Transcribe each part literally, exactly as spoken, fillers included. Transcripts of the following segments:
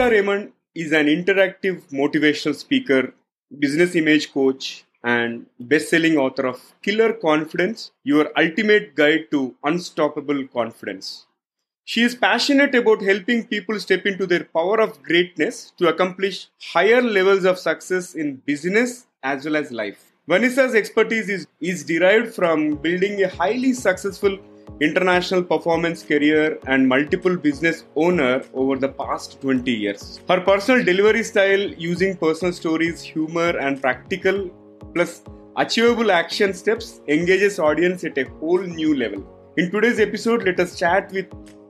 Vanessa Raymond is an interactive motivational speaker, business image coach, and best-selling author of Killer Confidence, Your Ultimate Guide to Unstoppable Confidence. She is passionate about helping people step into their power of greatness to accomplish higher levels of success in business as well as life. Vanessa's expertise is, is derived from building a highly successful international performance career and multiple business owner over the past twenty years. Her personal delivery style using personal stories, humor and practical plus achievable action steps engages audience at a whole new level. In today's episode, let us chat with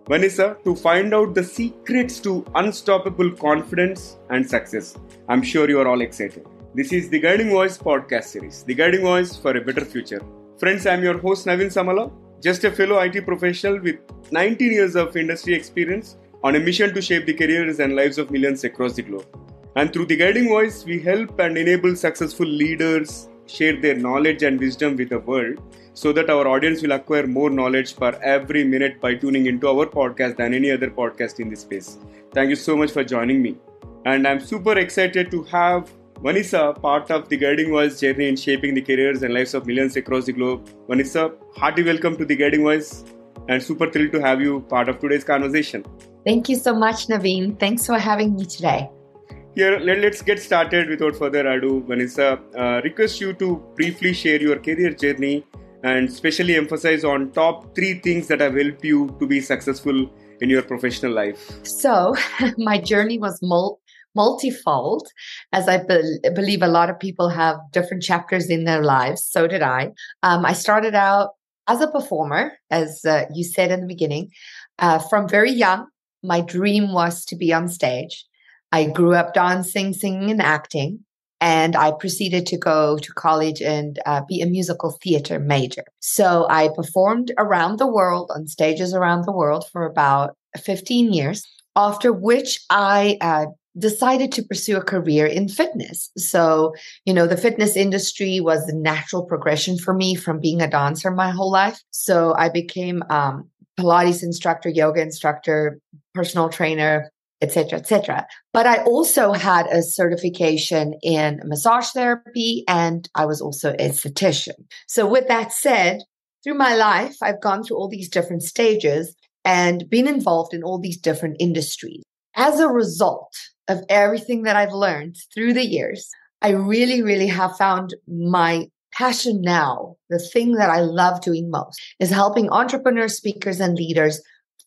Vanessa to find out the secrets to unstoppable confidence and success. I'm sure you are all excited. This is The Guiding Voice podcast series, The Guiding Voice for a Better Future. Friends, I'm your host Naveen Samala, just a fellow I T professional with nineteen years of industry experience on a mission to shape the careers and lives of millions across the globe. And through The Guiding Voice, we help and enable successful leaders share their knowledge and wisdom with the world so that our audience will acquire more knowledge per every minute by tuning into our podcast than any other podcast in this space. Thank you so much for joining me. And I'm super excited to have Vanessa, part of The Guiding Voice journey in shaping the careers and lives of millions across the globe. Vanessa, hearty welcome to The Guiding Voice and super thrilled to have you part of today's conversation. Thank you so much, Naveen. Thanks for having me today. Here, let, let's get started without further ado. Vanessa, uh, request you to briefly share your career journey and specially emphasize on top three things that have helped you to be successful in your professional life. So, my journey was multiple. multifold, as I be- believe a lot of people have different chapters in their lives. So did I. Um, I started out as a performer, as uh, you said in the beginning. Uh, from very young, my dream was to be on stage. I grew up dancing, singing, and acting, and I proceeded to go to college and uh, be a musical theater major. So I performed around the world, on stages around the world for about fifteen years, after which I uh, decided to pursue a career in fitness. So, you know, the fitness industry was the natural progression for me from being a dancer my whole life. So I became um, Pilates instructor, yoga instructor, personal trainer, et cetera, et cetera. But I also had a certification in massage therapy, and I was also an esthetician. So with that said, through my life, I've gone through all these different stages and been involved in all these different industries. As a result of everything that I've learned through the years, I really, really have found my passion now. The thing that I love doing most is helping entrepreneurs, speakers, and leaders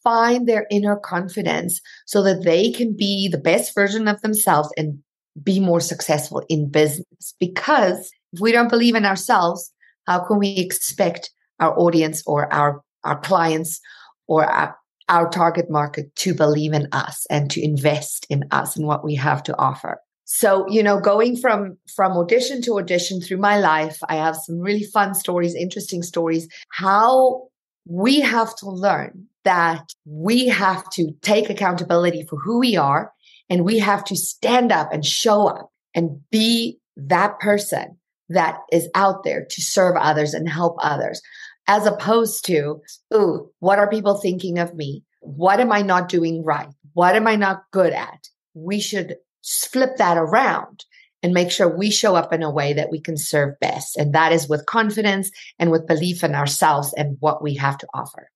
find their inner confidence so that they can be the best version of themselves and be more successful in business. Because if we don't believe in ourselves, how can we expect our audience or our, our clients or our our target market to believe in us and to invest in us and what we have to offer? So, you know, going from, from audition to audition through my life, I have some really fun stories, interesting stories, how we have to learn that we have to take accountability for who we are, and we have to stand up and show up and be that person that is out there to serve others and help others. As opposed to, ooh, what are people thinking of me? What am I not doing right? What am I not good at? We should flip that around and make sure we show up in a way that we can serve best. And that is with confidence and with belief in ourselves and what we have to offer.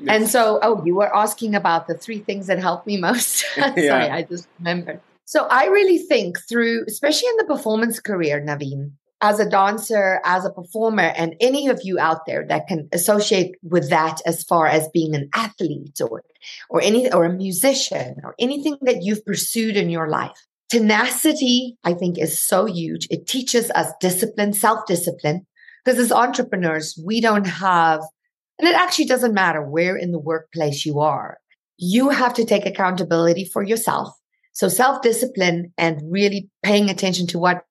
Yes. And so, oh, you were asking about the three things that helped me most. Sorry, yeah. I just remembered. So I really think through, especially in the performance career, Naveen, as a dancer, as a performer, and any of you out there that can associate with that as far as being an athlete or or any or a musician or anything that you've pursued in your life. Tenacity, I think, is so huge. It teaches us discipline, self-discipline, because as entrepreneurs, we don't have, and it actually doesn't matter where in the workplace you are, you have to take accountability for yourself. So self-discipline and really paying attention to what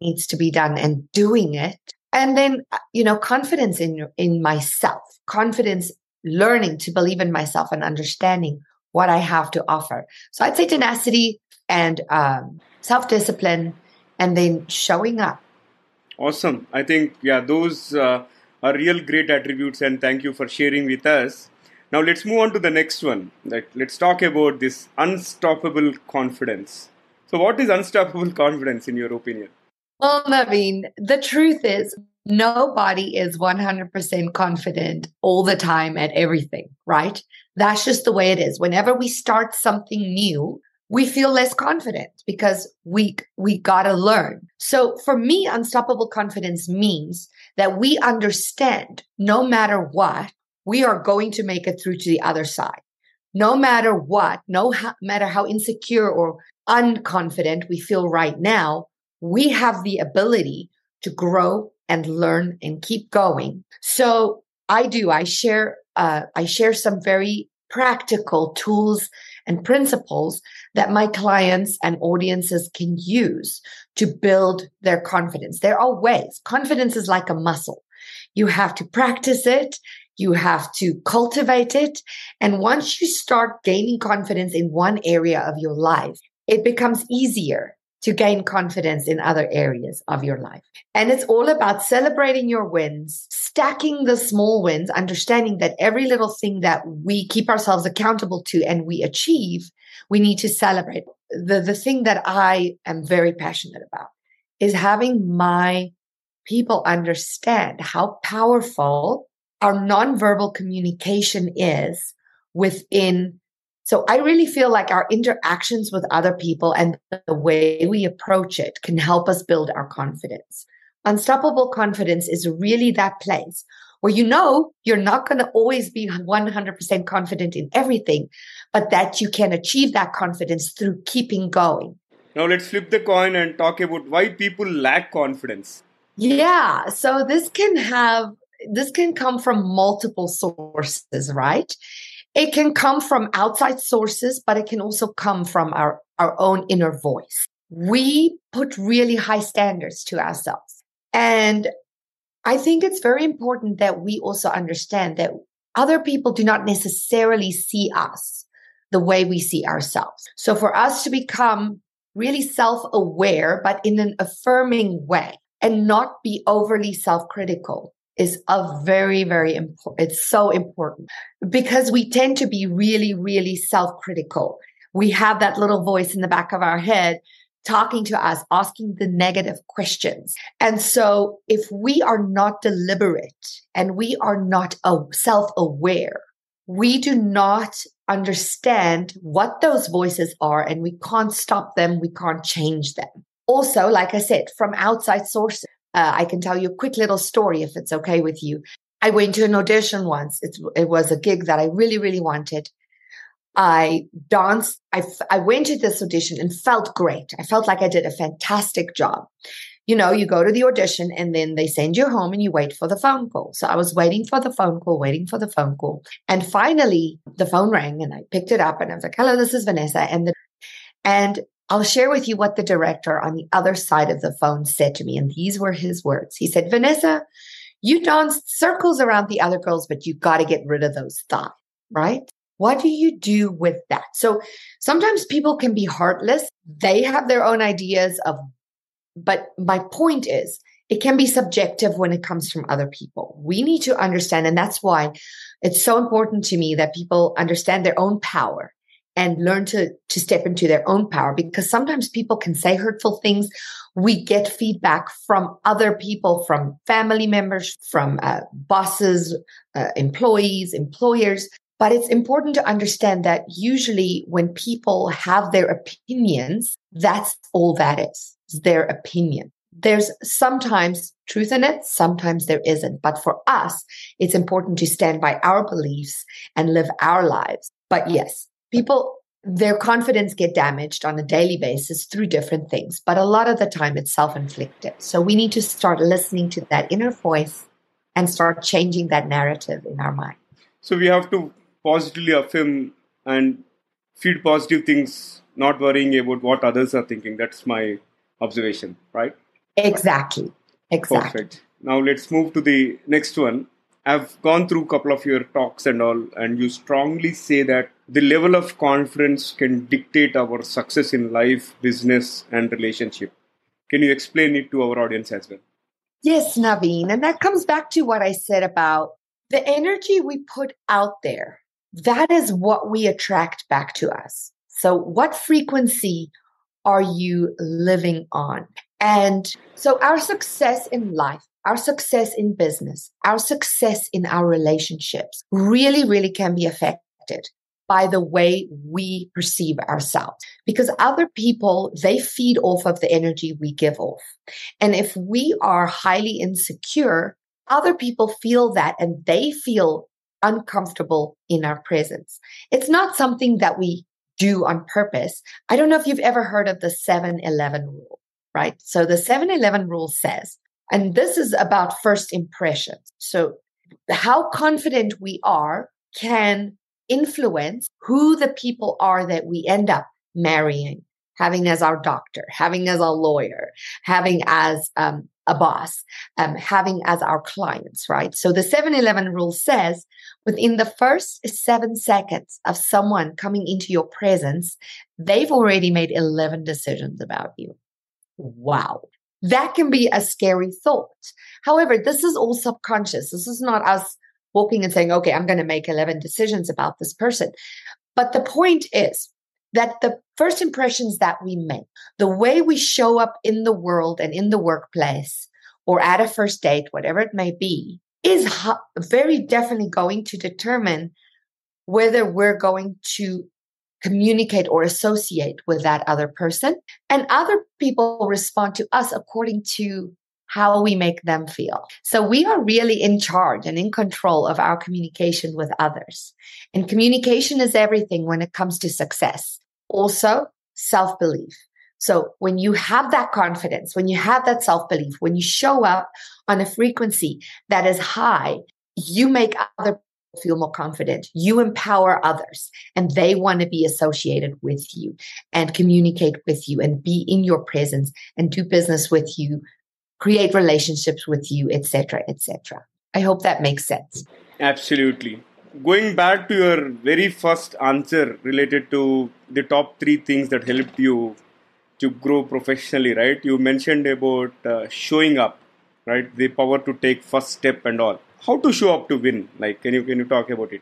needs to be done and doing it. And then, you know, confidence in in myself, confidence, learning to believe in myself and understanding what I have to offer. So I'd say tenacity and um, self-discipline and then showing up. Awesome. I think, yeah, those uh, are real great attributes, and thank you for sharing with us. Now let's move on to the next one. Let's talk about this unstoppable confidence. So what is unstoppable confidence in your opinion? Well, Naveen, the truth is nobody is one hundred percent confident all the time at everything, right? That's just the way it is. Whenever we start something new, we feel less confident because we we gotta learn. So for me, unstoppable confidence means that we understand no matter what, we are going to make it through to the other side. No matter what, no ha- matter how insecure or unconfident we feel right now, we have the ability to grow and learn and keep going. So I do, I share, uh, I share some very practical tools and principles that my clients and audiences can use to build their confidence. There are ways. Confidence is like a muscle. You have to practice it. You have to cultivate it. And once you start gaining confidence in one area of your life, it becomes easier to gain confidence in other areas of your life. And it's all about celebrating your wins, stacking the small wins, understanding that every little thing that we keep ourselves accountable to and we achieve, we need to celebrate. The, the thing that I am very passionate about is having my people understand how powerful our nonverbal communication is within. So I really feel like our interactions with other people and the way we approach it can help us build our confidence. Unstoppable confidence is really that place where you know you're not going to always be one hundred percent confident in everything, but that you can achieve that confidence through keeping going. Now let's flip the coin and talk about why people lack confidence. Yeah, so this can have This can come from multiple sources, right? It can come from outside sources, but it can also come from our, our own inner voice. We put really high standards to ourselves. And I think it's very important that we also understand that other people do not necessarily see us the way we see ourselves. So for us to become really self-aware, but in an affirming way and not be overly self-critical, is a very, very important, it's so important because we tend to be really, really self-critical. We have that little voice in the back of our head talking to us, asking the negative questions. And so if we are not deliberate and we are not self-aware, we do not understand what those voices are and we can't stop them. We can't change them. Also, like I said, from outside sources. Uh, I can tell you a quick little story if it's okay with you. I went to an audition once. It, it was a gig that I really, really wanted. I danced. I, I went to this audition and felt great. I felt like I did a fantastic job. You know, you go to the audition and then they send you home and you wait for the phone call. So I was waiting for the phone call, waiting for the phone call. And finally, the phone rang and I picked it up and I was like, hello, this is Vanessa. And the, and I'll share with you what the director on the other side of the phone said to me. And these were his words. He said, Vanessa, you danced circles around the other girls, but you got to get rid of those thighs, right? What do you do with that? So sometimes people can be heartless. They have their own ideas of, but my point is, it can be subjective when it comes from other people. We need to understand. And that's why it's so important to me that people understand their own power and learn to, to step into their own power, because sometimes people can say hurtful things. We get feedback from other people, from family members, from uh, bosses, uh, employees, employers. But it's important to understand that usually when people have their opinions, that's all that is, their opinion. There's sometimes truth in it, sometimes there isn't. But for us, it's important to stand by our beliefs and live our lives. But yes, people, their confidence get damaged on a daily basis through different things, but a lot of the time it's self-inflicted. So we need to start listening to that inner voice and start changing that narrative in our mind. So we have to positively affirm and feed positive things, not worrying about what others are thinking. That's my observation, right? Exactly. Exactly. Perfect. Now let's move to the next one. I've gone through a couple of your talks and all, and you strongly say that the level of confidence can dictate our success in life, business, and relationship. Can you explain it to our audience as well? Yes, Naveen. And that comes back to what I said about the energy we put out there that is what we attract back to us. So what frequency are you living on? And so our success in life, our success in business, our success in our relationships really, really can be affected by the way we perceive ourselves. Because other people, they feed off of the energy we give off. And if we are highly insecure, other people feel that and they feel uncomfortable in our presence. It's not something that we do on purpose. I don't know if you've ever heard of the seven eleven rule, right? So the seven eleven rule says, and this is about first impressions. So how confident we are can influence who the people are that we end up marrying, having as our doctor, having as our lawyer, having as um, a boss, um, having as our clients, right? So the seven eleven rule says within the first seven seconds of someone coming into your presence, they've already made eleven decisions about you. Wow. That can be a scary thought. However, this is all subconscious. This is not us walking and saying, okay, I'm going to make eleven decisions about this person. But the point is that the first impressions that we make, the way we show up in the world and in the workplace or at a first date, whatever it may be, is very definitely going to determine whether we're going to communicate or associate with that other person. And other people respond to us according to how we make them feel. So we are really in charge and in control of our communication with others. And communication is everything when it comes to success. Also, self-belief. So when you have that confidence, when you have that self-belief, when you show up on a frequency that is high, you make other people feel more confident. You empower others and they want to be associated with you and communicate with you and be in your presence and do business with you, create relationships with you, et cetera, et cetera. I hope that makes sense. Absolutely. Going back to your very first answer related to the top three things that helped you to grow professionally, right? You mentioned about uh, showing up, right? The power to take first step and all. How to show up to win? Like, can you can you talk about it?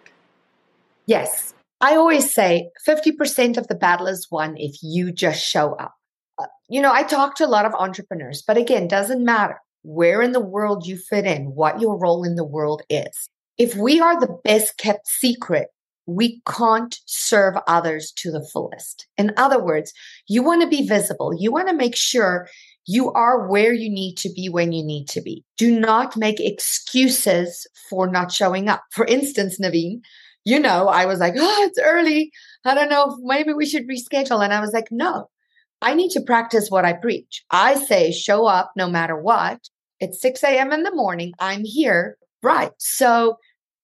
Yes. I always say fifty percent of the battle is won if you just show up. Uh, you know, I talk to a lot of entrepreneurs, but again, doesn't matter where in the world you fit in, what your role in the world is. If we are the best kept secret, we can't serve others to the fullest. In other words, you want to be visible. You want to make sure you are where you need to be when you need to be. Do not make excuses for not showing up. For instance, Naveen, you know, I was like, oh, it's early. I don't know, maybe we should reschedule. And I was like, no, I need to practice what I preach. I say, show up no matter what. It's six a.m. in the morning. I'm here. Right. So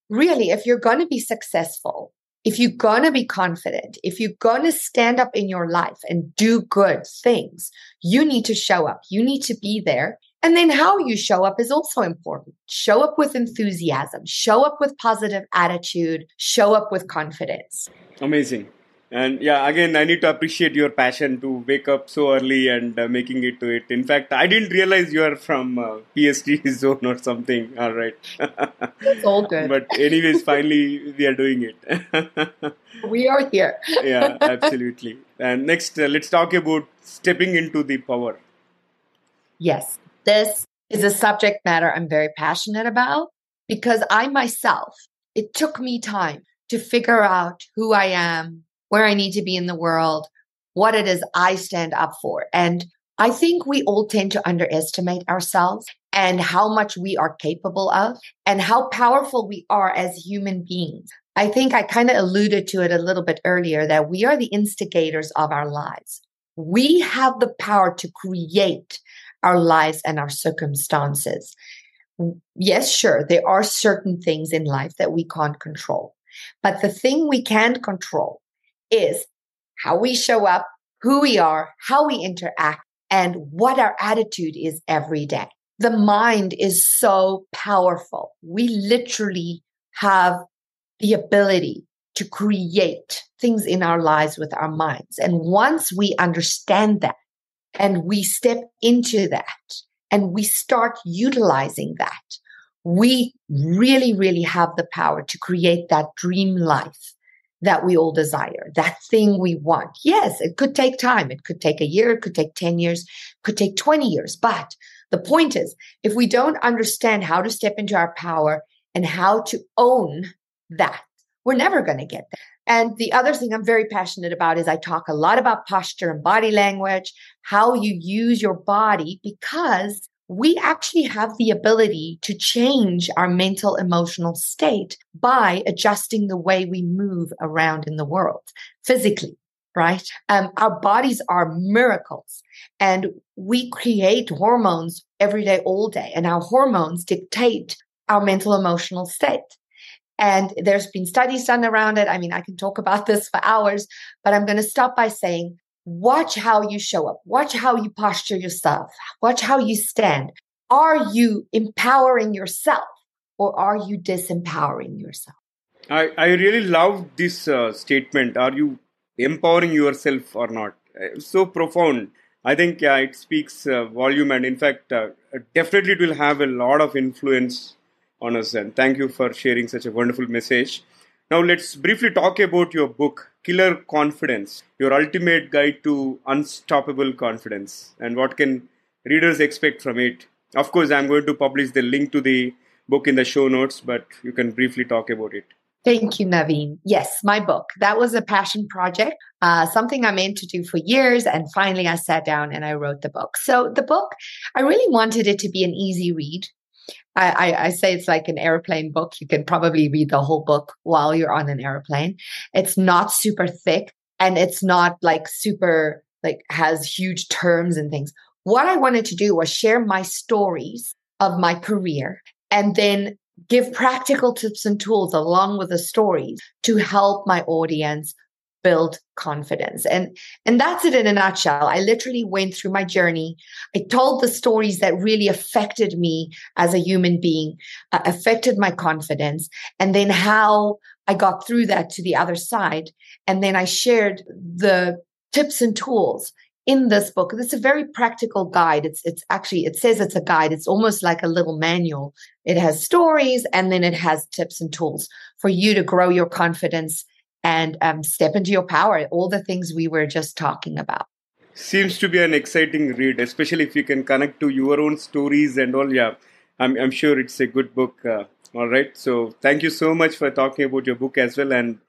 really, if you're going to be successful, if you're going to be confident, if you're going to stand up in your life and do good things, you need to show up. You need to be there. And then how you show up is also important. Show up with enthusiasm. Show up with positive attitude. Show up with confidence. Amazing. And yeah, again, I need to appreciate your passion to wake up so early and uh, making it to it. In fact, I didn't realize you are from uh, P S T zone or something. All right. It's all good. But anyways, finally, we are doing it. We are here. Yeah, absolutely. And next, uh, let's talk about stepping into the power. Yes, this is a subject matter I'm very passionate about because I myself, it took me time to figure out who I am, where I need to be in the world, what it is I stand up for. And I think we all tend to underestimate ourselves and how much we are capable of and how powerful we are as human beings. I think I kind of alluded to it a little bit earlier that we are the instigators of our lives. We have the power to create our lives and our circumstances. Yes, sure, there are certain things in life that we can't control, but the thing we can control is how we show up, who we are, how we interact, and what our attitude is every day. The mind is so powerful. We literally have the ability to create things in our lives with our minds. And once we understand that and we step into that and we start utilizing that, we really, really have the power to create that dream life that we all desire, that thing we want. Yes, it could take time. It could take a year. It could take ten years. It could take twenty years. But the point is, if we don't understand how to step into our power and how to own that, we're never going to get there. And the other thing I'm very passionate about is I talk a lot about posture and body language, how you use your body, because we actually have the ability to change our mental, emotional state by adjusting the way we move around in the world physically, right? Um, our bodies are miracles, and we create hormones every day, all day, and our hormones dictate our mental, emotional state. And there's been studies done around it. I mean, I can talk about this for hours, but I'm going to stop by saying, watch how you show up. Watch how you posture yourself. Watch how you stand. Are you empowering yourself, or are you disempowering yourself? I, I really love this uh, statement. Are you empowering yourself or not? So profound. I think yeah, it speaks uh, volume, and in fact, uh, definitely it will have a lot of influence on us. And thank you for sharing such a wonderful message. Now let's briefly talk about your book, Killer Confidence, Your Ultimate Guide to Unstoppable Confidence, and what can readers expect from it. Of course, I'm going to publish the link to the book in the show notes, but you can briefly talk about it. Thank you, Naveen. Yes, my book. That was a passion project, uh, something I meant to do for years. And finally, I sat down and I wrote the book. So the book, I really wanted it to be an easy read. I, I say it's like an airplane book. You can probably read the whole book while you're on an airplane. It's not super thick, and it's not like super, like has huge terms and things. What I wanted to do was share my stories of my career and then give practical tips and tools along with the stories to help my audience build confidence. And, and that's it in a nutshell. I literally went through my journey. I told the stories that really affected me as a human being, uh, affected my confidence, and then how I got through that to the other side. And then I shared the tips and tools in this book. It's a very practical guide. It's, it's actually, it says it's a guide. It's almost like a little manual. It has stories, and then it has tips and tools for you to grow your confidence and um, step into your power, all the things we were just talking about. Seems to be an exciting read, especially if you can connect to your own stories and all. Yeah, I'm, I'm sure it's a good book. Uh, all right. So thank you so much for talking about your book as well. And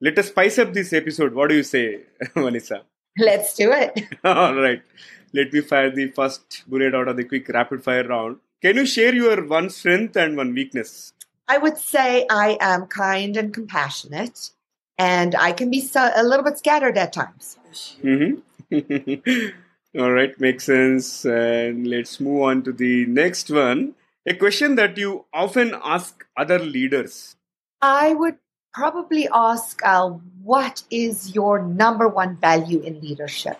let us spice up this episode. What do you say, Vanessa? Let's do it. All right. Let me fire the first bullet out of the quick rapid fire round. Can you share your one strength and one weakness? I would say I am kind and compassionate. And I can be so, a little bit scattered at times. Mm-hmm. All right. Makes sense. And let's move on to the next one. A question that you often ask other leaders. I would probably ask, uh, what is your number one value in leadership?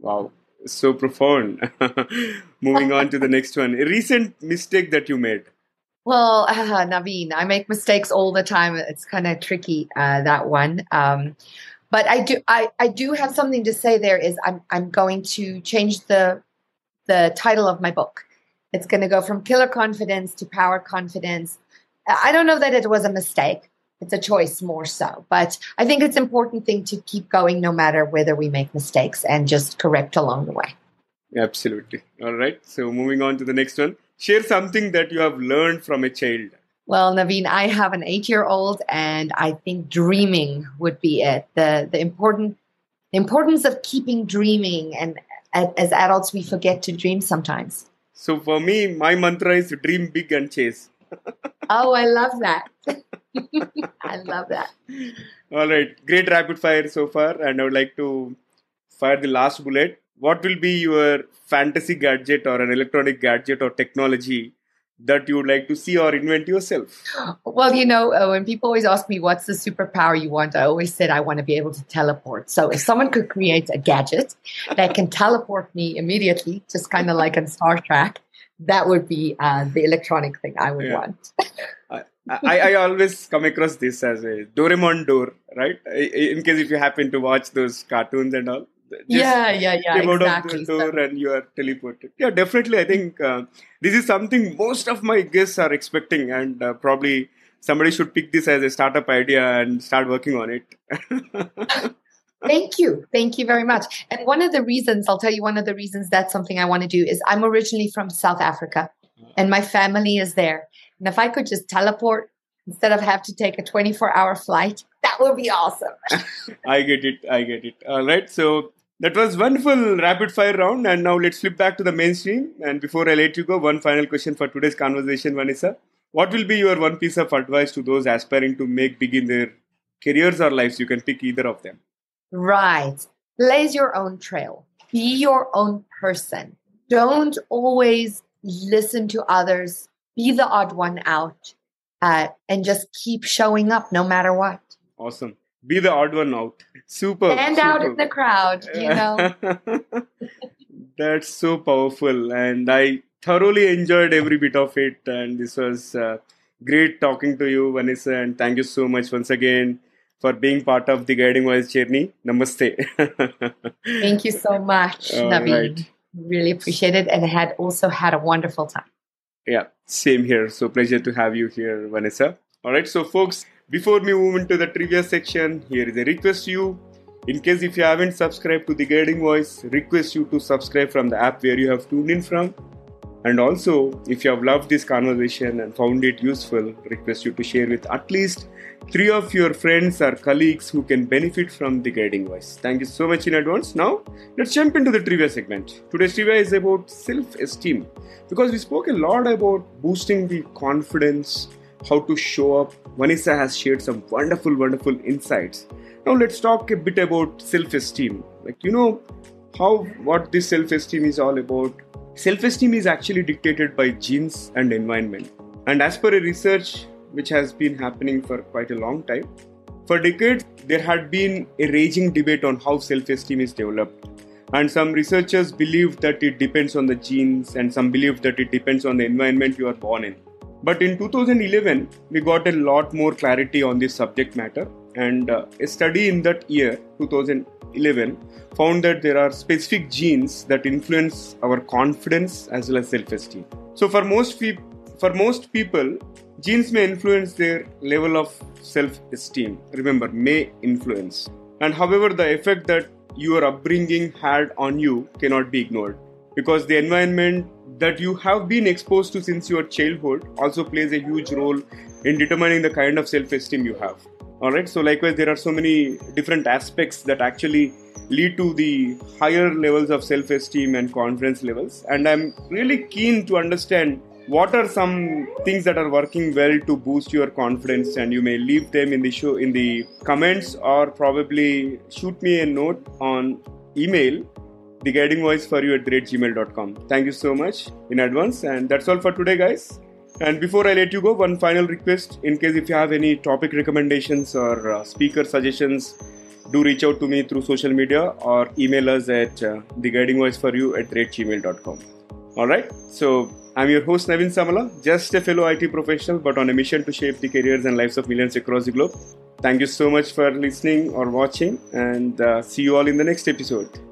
Wow. So profound. Moving on to the next one. A recent mistake that you made. Well, uh, Naveen, I make mistakes all the time. It's kind of tricky, uh, that one. Um, but I do, I, I do have something to say there is I'm, I'm going to change the, the title of my book. It's going to go from Killer Confidence to Power Confidence. I don't know that it was a mistake. It's a choice more so, but I think it's an important thing to keep going no matter whether we make mistakes and just correct along the way. Absolutely. All right. So moving on to the next one. Share something that you have learned from a child. Well, Naveen, I have an eight-year-old, and I think dreaming would be it. The the important the importance of keeping dreaming, and as adults, we forget to dream sometimes. So for me, my mantra is dream big and chase. Oh, I love that. I love that. All right. Great rapid fire so far. And I would like to fire the last bullet. What will be your fantasy gadget or an electronic gadget or technology that you would like to see or invent yourself? Well, you know, uh, when people always ask me, what's the superpower you want? I always said I want to be able to teleport. So if someone could create a gadget that can teleport me immediately, just kind of like in Star Trek, that would be uh, the electronic thing I would yeah. want. I, I, I always come across this as a Doraemon door, right? In case if you happen to watch those cartoons and all. yeah, yeah, yeah. Came exactly. out of the door and you are teleported. Yeah, definitely. I think uh, this is something most of my guests are expecting, and uh, probably somebody should pick this as a startup idea and start working on it. Thank you. Thank you very much. And one of the reasons, I'll tell you one of the reasons that's something I want to do is I'm originally from South Africa and my family is there. And if I could just teleport instead of have to take a twenty-four hour flight, that would be awesome. I get it. I get it. All right. So that was wonderful rapid fire round. And now let's flip back to the mainstream. And before I let you go, one final question for today's conversation, Vanessa. What will be your one piece of advice to those aspiring to make big in their careers or lives? You can pick either of them. Right. Blaze your own trail. Be your own person. Don't always listen to others. Be the odd one out uh, and just keep showing up no matter what. Awesome. Be the odd one out. Super. Stand super. out in the crowd, you know. That's so powerful. And I thoroughly enjoyed every bit of it. And this was uh, great talking to you, Vanessa. And thank you so much once again for being part of the Guiding Voice journey. Namaste. Thank you so much, All Naveen. Right. Really appreciate it. And I had also had a wonderful time. Yeah, same here. So pleasure to have you here, Vanessa. All right. So folks, before we move into the trivia section, here is a request to you. In case if you haven't subscribed to the Guiding Voice, request you to subscribe from the app where you have tuned in from. And also, if you have loved this conversation and found it useful, request you to share with at least three of your friends or colleagues who can benefit from the Guiding Voice. Thank you so much in advance. Now, let's jump into the trivia segment. Today's trivia is about self-esteem, because we spoke a lot about boosting the confidence, how to show up. Vanessa has shared some wonderful, wonderful insights. Now, let's talk a bit about self-esteem. Like, you know, how what this self-esteem is all about. Self-esteem is actually dictated by genes and environment. And as per a research which has been happening for quite a long time, for decades, there had been a raging debate on how self-esteem is developed. And some researchers believe that it depends on the genes, and some believe that it depends on the environment you are born in. But in two thousand eleven, we got a lot more clarity on this subject matter. And uh, a study in that year, two thousand eleven, found that there are specific genes that influence our confidence as well as self-esteem. So for most, fe- for most people, genes may influence their level of self-esteem. Remember, may influence. And however, the effect that your upbringing had on you cannot be ignored, because the environment that you have been exposed to since your childhood also plays a huge role in determining the kind of self-esteem you have. Alright, so likewise, there are so many different aspects that actually lead to the higher levels of self-esteem and confidence levels. And I'm really keen to understand what are some things that are working well to boost your confidence, and you may leave them in the show in the comments, or probably shoot me a note on email, the guiding voice for you at gmail dot com. Thank you so much in advance, and that's all for today, guys. And before I let you go, one final request. In case if you have any topic recommendations or uh, speaker suggestions, do reach out to me through social media or email us at uh, the guiding voice for you at gmail dot com. Alright, so I'm your host Naveen Samala, just a fellow I T professional but on a mission to shape the careers and lives of millions across the globe. Thank you so much for listening or watching, and uh, see you all in the next episode.